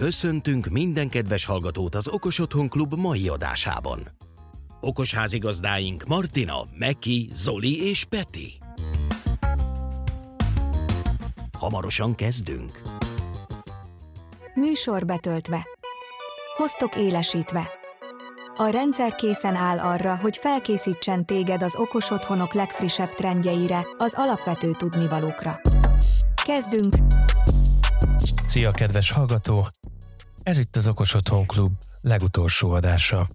Köszöntünk minden kedves hallgatót az Okos Otthon Klub mai adásában. Okos házigazdáink Martina, Meki, Zoli és Peti. Hamarosan kezdünk. Műsor betöltve. Hoztok élesítve. A rendszer készen áll arra, hogy felkészítsen téged az okos otthonok legfrissebb trendjeire, az alapvető tudnivalókra. Kezdünk! Szia, kedves hallgató! Ez itt az Okos Otthon Klub legutolsó adása.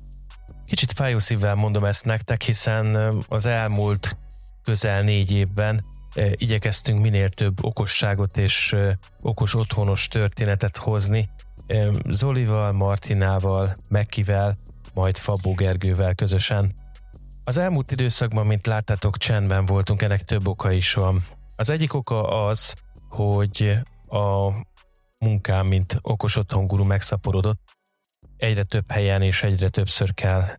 Kicsit fájó szívvel mondom ezt nektek, hiszen az elmúlt közel 4 évben igyekeztünk minél több okosságot és okos otthonos történetet hozni. Zolival, Martinával, Mekivel, majd Fabó Gergővel közösen. Az elmúlt időszakban, mint láttátok, csendben voltunk, ennek több oka is van. Az egyik oka az, hogy a munkám, mint okos otthon guru megszaporodott. Egyre több helyen és egyre többször kell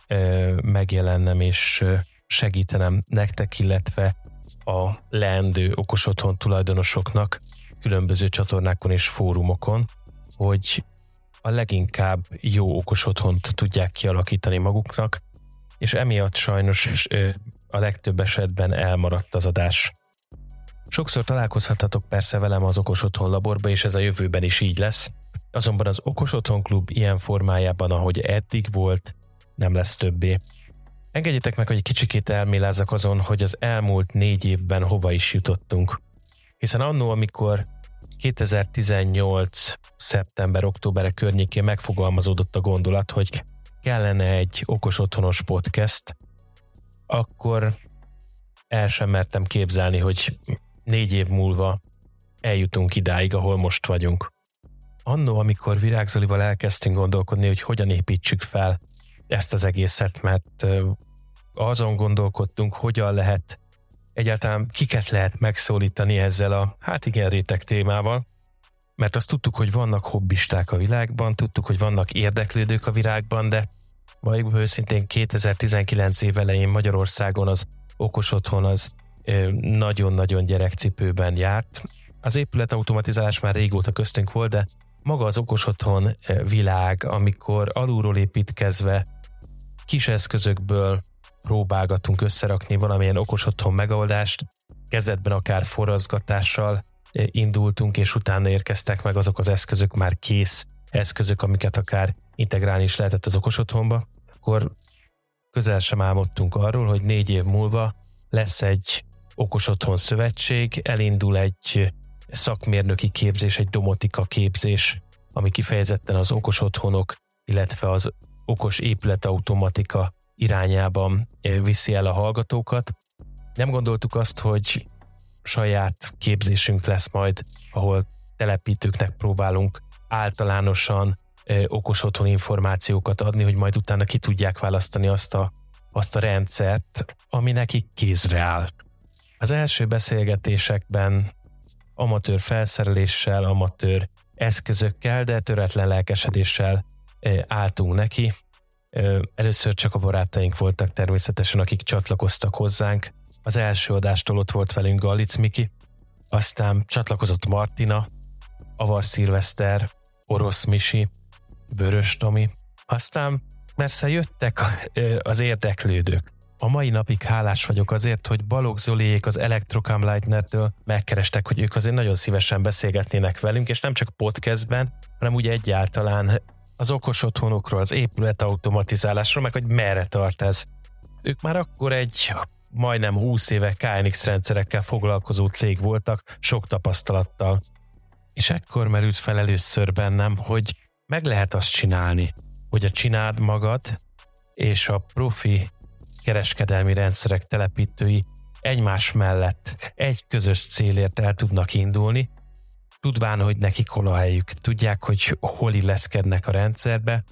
megjelennem és segítenem nektek, illetve a leendő okos otthon tulajdonosoknak különböző csatornákon és fórumokon, hogy a leginkább jó okos otthont tudják kialakítani maguknak, és emiatt sajnos a legtöbb esetben elmaradt az adás. Sokszor találkozhatatok persze velem az Okos Otthon Laborba, és ez a jövőben is így lesz, azonban az Okos Otthon Klub ilyen formájában, ahogy eddig volt, nem lesz többé. Engedjétek meg, hogy kicsikét elmélázzak azon, hogy az elmúlt 4 évben hova is jutottunk. Hiszen annó, amikor 2018. szeptember-októberre környékén megfogalmazódott a gondolat, hogy kellene egy okos otthonos podcast, akkor el sem mertem képzelni, hogy 4 év múlva eljutunk idáig, ahol most vagyunk. Annó, amikor Virágzolival elkezdtünk gondolkodni, hogy hogyan építsük fel ezt az egészet, mert azon gondolkodtunk, hogyan lehet egyáltalán kiket lehet megszólítani ezzel a, réteg témával, mert azt tudtuk, hogy vannak hobbisták a világban, tudtuk, hogy vannak érdeklődők a világban, de valójában őszintén 2019 év elején Magyarországon az okos otthon az nagyon-nagyon gyerekcipőben járt. Az épületautomatizálás már régóta köztünk volt, de maga az okos otthon világ, amikor alulról építkezve kis eszközökből próbálgatunk összerakni valamilyen okos otthon megoldást, kezdetben akár forraszgatással indultunk, és utána érkeztek meg azok az eszközök, már kész eszközök, amiket akár integrálni is lehetett az okos otthonba, akkor közel sem álmodtunk arról, hogy 4 év múlva lesz egy okos otthon szövetség, elindul egy szakmérnöki képzés, egy domotika képzés, ami kifejezetten az okos otthonok, illetve az okos épületautomatika irányában viszi el a hallgatókat. Nem gondoltuk azt, hogy saját képzésünk lesz majd, ahol telepítőknek próbálunk általánosan okos otthon információkat adni, hogy majd utána ki tudják választani azt a rendszert, ami nekik kézre áll. Az első beszélgetésekben amatőr felszereléssel, amatőr eszközökkel, de töretlen lelkesedéssel álltunk neki. Először csak a barátaink voltak természetesen, akik csatlakoztak hozzánk. Az első adástól ott volt velünk Gallic Miki, aztán csatlakozott Martina, Avar Szilveszter, Orosz Misi, Börös Tomi, aztán persze jöttek az érdeklődők. A mai napig hálás vagyok azért, hogy Balog Zoliék az Electrocam Lightnertől megkerestek, hogy ők azért nagyon szívesen beszélgetnének velünk, és nem csak podcastben, hanem úgy egyáltalán az okos otthonokról, az épületautomatizálásról, meg hogy merre tart ez. Ők már akkor egy majdnem 20 éve KNX rendszerekkel foglalkozó cég voltak, sok tapasztalattal. És ekkor merült fel először bennem, hogy meg lehet azt csinálni, hogy a csináld magad és a profi kereskedelmi rendszerek telepítői egymás mellett egy közös célért el tudnak indulni, tudván, hogy nekik hol a helyük, tudják, hogy hol illeszkednek a rendszerbe,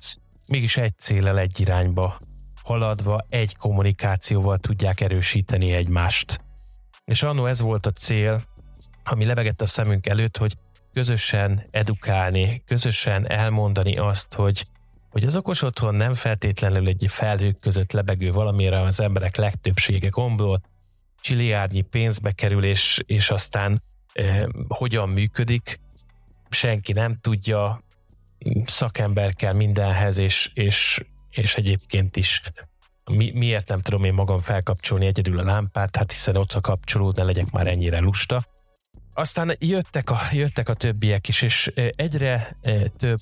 mégis egy céllel, egy irányba haladva, egy kommunikációval tudják erősíteni egymást. És anno ez volt a cél, ami lebegett a szemünk előtt, hogy közösen edukálni, közösen elmondani azt, hogy az okos otthon nem feltétlenül egy felhők között lebegő valamire az emberek legtöbbsége gombol, csiliárdnyi pénzbe kerül, és aztán hogyan működik, senki nem tudja, szakember kell mindenhez, és egyébként is miért nem tudom én magam felkapcsolni egyedül a lámpát, hát hiszen ott a kapcsolód, ne legyek már ennyire lusta. Aztán jöttek a többiek is, és egyre több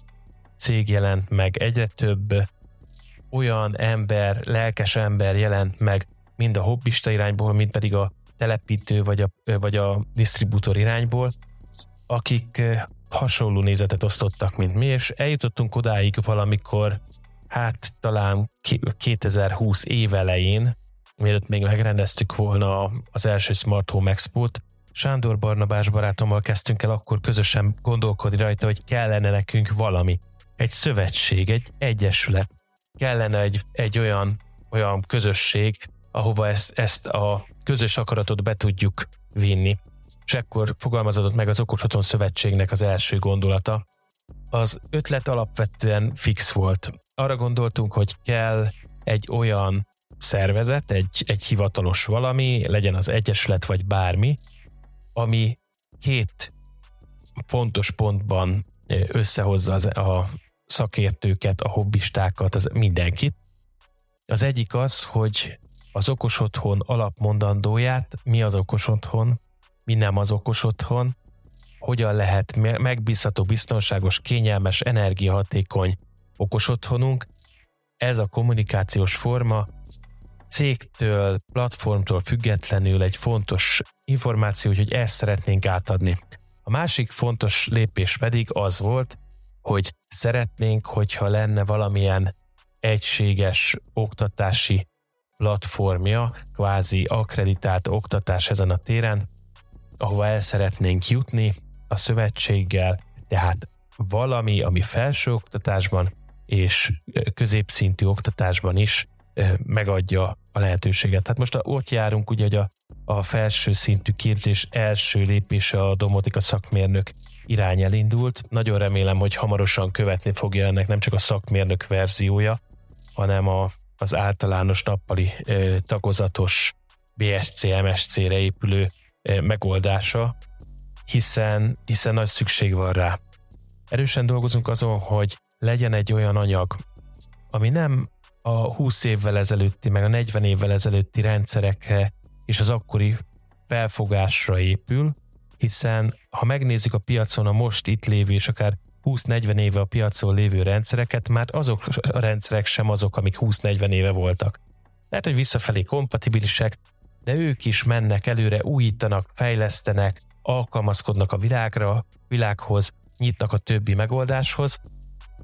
cég jelent meg, egyre több olyan ember, lelkes ember jelent meg, mind a hobbista irányból, mind pedig a telepítő vagy a disztribútor irányból, akik hasonló nézetet osztottak, mint mi, és eljutottunk odáig valamikor, hát talán 2020 év elején, mielőtt még megrendeztük volna az első Smart Home Expo-t, Sándor Barnabás barátommal kezdtünk el akkor közösen gondolkodni rajta, hogy kellene nekünk valami, egy szövetség, egy egyesület, kellene egy olyan közösség, ahova ezt a közös akaratot be tudjuk vinni. És ekkor fogalmazódott meg az Okos Otthon Szövetségnek az első gondolata. Az ötlet alapvetően fix volt. Arra gondoltunk, hogy kell egy olyan szervezet, egy hivatalos valami, legyen az egyesület vagy bármi, ami két fontos pontban összehozza a szakértőket, a hobbistákat, mindenkit. Az egyik az, hogy az Okos Otthon alapmondandóját, mi az Okos Otthon, mi nem az Okos Otthon, hogyan lehet megbízható, biztonságos, kényelmes, energiahatékony okos otthonunk. Ez a kommunikációs forma cégtől, platformtól függetlenül egy fontos információ, hogy ezt szeretnénk átadni. A másik fontos lépés pedig az volt, hogy szeretnénk, hogyha lenne valamilyen egységes oktatási platformja, kvázi akkreditált oktatás ezen a téren, ahova el szeretnénk jutni a szövetséggel, tehát valami, ami felsőoktatásban és középszintű oktatásban is megadja a lehetőséget. Tehát most ott járunk, ugye, hogy a felső szintű képzés első lépése a domotika szakmérnök irány elindult. Nagyon remélem, hogy hamarosan követni fogja ennek nem csak a szakmérnök verziója, hanem az általános nappali tagozatos BSC-MSC-re épülő megoldása, hiszen nagy szükség van rá. Erősen dolgozunk azon, hogy legyen egy olyan anyag, ami nem a 20 évvel ezelőtti, meg a 40 évvel ezelőtti rendszerekre és az akkori felfogásra épül, hiszen ha megnézzük a piacon a most itt lévő és akár 20-40 éve a piacon lévő rendszereket, már azok a rendszerek sem azok, amik 20-40 éve voltak. Lehet, hogy visszafelé kompatibilisek, de ők is mennek előre, újítanak, fejlesztenek, alkalmazkodnak a világhoz, nyitnak a többi megoldáshoz,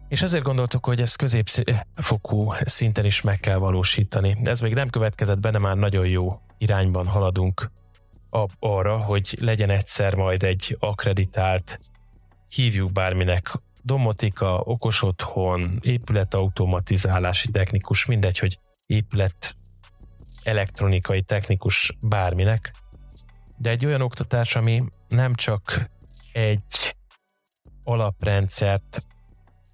és ezért gondoltuk, hogy ezt középfokú szinten is meg kell valósítani. Ez még nem következett benne, már nagyon jó irányban haladunk arra, hogy legyen egyszer majd egy akkreditált, hívjuk bárminek, domotika, okos otthon, épületautomatizálási technikus, mindegy, hogy épület elektronikai technikus bárminek, de egy olyan oktatás, ami nem csak egy alaprendszert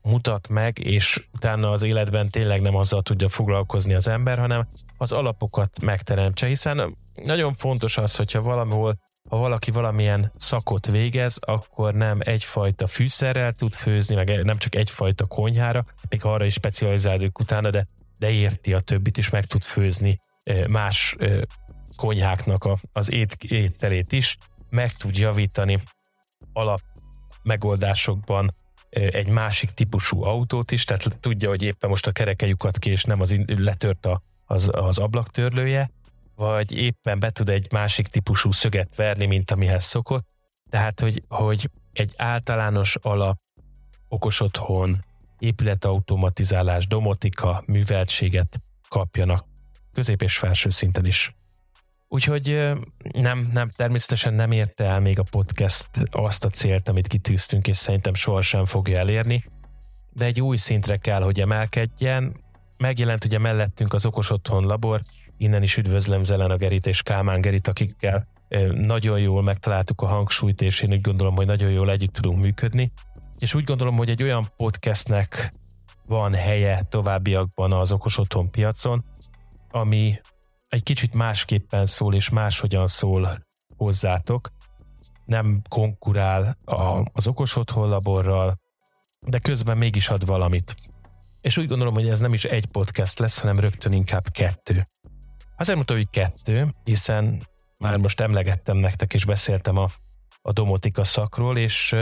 mutat meg, és utána az életben tényleg nem azzal tudja foglalkozni az ember, hanem az alapokat megteremtse, hiszen nagyon fontos az, hogyha ha valaki valamilyen szakot végez, akkor nem egyfajta fűszerrel tud főzni, meg nem csak egyfajta konyhára, még arra is specializálódik utána, de érti a többit, és meg tud főzni más konyháknak az étterét is, meg tud javítani alap megoldásokban egy másik típusú autót is, tehát tudja, hogy éppen most a kerekejukat ki, és nem letört az ablaktörlője, vagy éppen be tud egy másik típusú szöget verni, mint amihez szokott. Tehát, hogy egy általános alap, okos otthon, épületautomatizálás, domotika, műveltséget kapjanak közép és felső szinten is. Úgyhogy nem, természetesen nem érte el még a podcast azt a célt, amit kitűztünk, és szerintem sohasem fogja elérni, de egy új szintre kell, hogy emelkedjen. Megjelent ugye mellettünk az Okos Otthon Labor, innen is üdvözlöm Zelenagerit és Kálmán Gerit, akikkel nagyon jól megtaláltuk a hangsúlyt, és én úgy gondolom, hogy nagyon jól együtt tudunk működni, és úgy gondolom, hogy egy olyan podcastnek van helye továbbiakban az Okos Otthon piacon, ami egy kicsit másképpen szól, és máshogyan szól hozzátok. Nem konkurál az Okos Otthon Laborral, de közben mégis ad valamit. És úgy gondolom, hogy ez nem is egy podcast lesz, hanem rögtön inkább kettő. Azért mondtam, hogy kettő, hiszen már most emlegettem nektek, és beszéltem a domotika szakról, és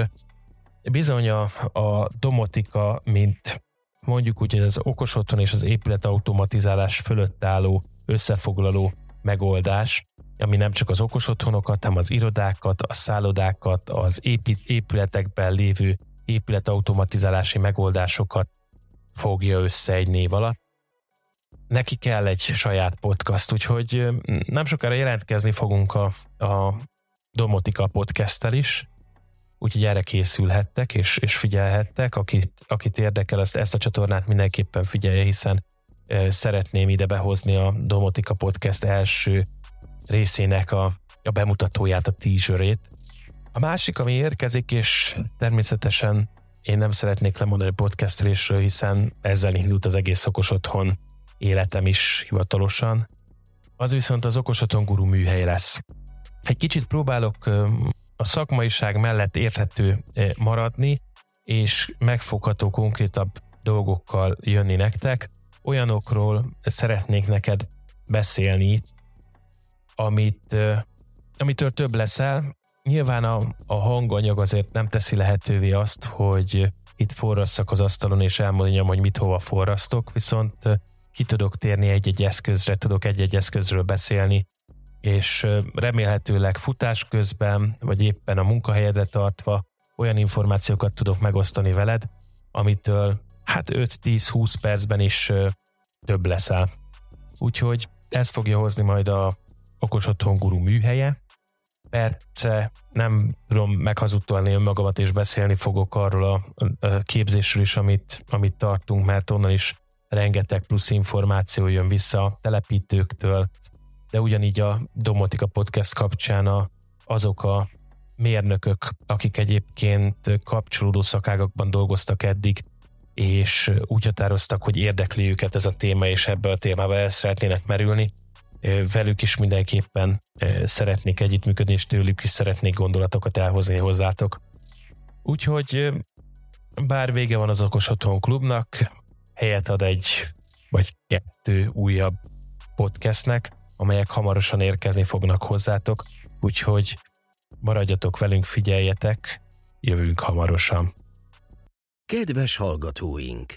bizony a domotika, mint mondjuk úgy, hogy az okos otthon és az épületautomatizálás fölött álló összefoglaló megoldás, ami nem csak az okos otthonokat, hanem az irodákat, a szállodákat, az épületekben lévő épületautomatizálási megoldásokat fogja össze egy név alatt. Neki kell egy saját podcast, úgyhogy nem sokára jelentkezni fogunk a Domotika Podcast-tel is, úgyhogy erre készülhettek és figyelhettek. Akit érdekel, ezt a csatornát mindenképpen figyelje, hiszen szeretném ide behozni a Domotika Podcast első részének a bemutatóját, a teaserét. A másik, ami érkezik, és természetesen én nem szeretnék lemondani a podcast részről, hiszen ezzel indult az egész okos otthon életem is hivatalosan. Az viszont az Okos Otthon guru műhely lesz. Egy kicsit próbálok a szakmaiság mellett érthető maradni, és megfogható, konkrétabb dolgokkal jönni nektek. Olyanokról szeretnék neked beszélni, amitől több leszel. Nyilván a hanganyag azért nem teszi lehetővé azt, hogy itt forrasszak az asztalon, és elmondjam, hogy mit hova forrasztok, viszont ki tudok térni egy-egy eszközre, tudok egy-egy eszközről beszélni, és remélhetőleg futás közben, vagy éppen a munkahelyedre tartva olyan információkat tudok megosztani veled, amitől 5-10-20 percben is több leszel. Úgyhogy ez fogja hozni majd a Okos Otthon guru műhelye. Persze nem tudom meghazudtolni önmagamat, és beszélni fogok arról a képzésről is, amit tartunk, mert onnan is rengeteg plusz információ jön vissza a telepítőktől, de ugyanígy a Domotika Podcast kapcsán azok a mérnökök, akik egyébként kapcsolódó szakágakban dolgoztak eddig, és úgy határoztak, hogy érdekli őket ez a téma, és ebbe a témába el szeretnének merülni. Velük is mindenképpen szeretnék együttműködni, és tőlük is szeretnék gondolatokat elhozni hozzátok. Úgyhogy bár vége van az Okos Otthon Klubnak, helyet ad egy vagy kettő újabb podcastnek, amelyek hamarosan érkezni fognak hozzátok, úgyhogy maradjatok velünk, figyeljetek, jövünk hamarosan. Kedves hallgatóink!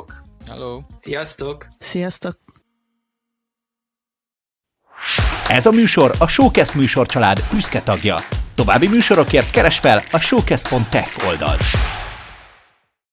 Hello. Sziasztok! Sziasztok! Ez a műsor a Showcast műsorcsalád büszke tagja. További műsorokért keresd fel a showcast.tech oldalt.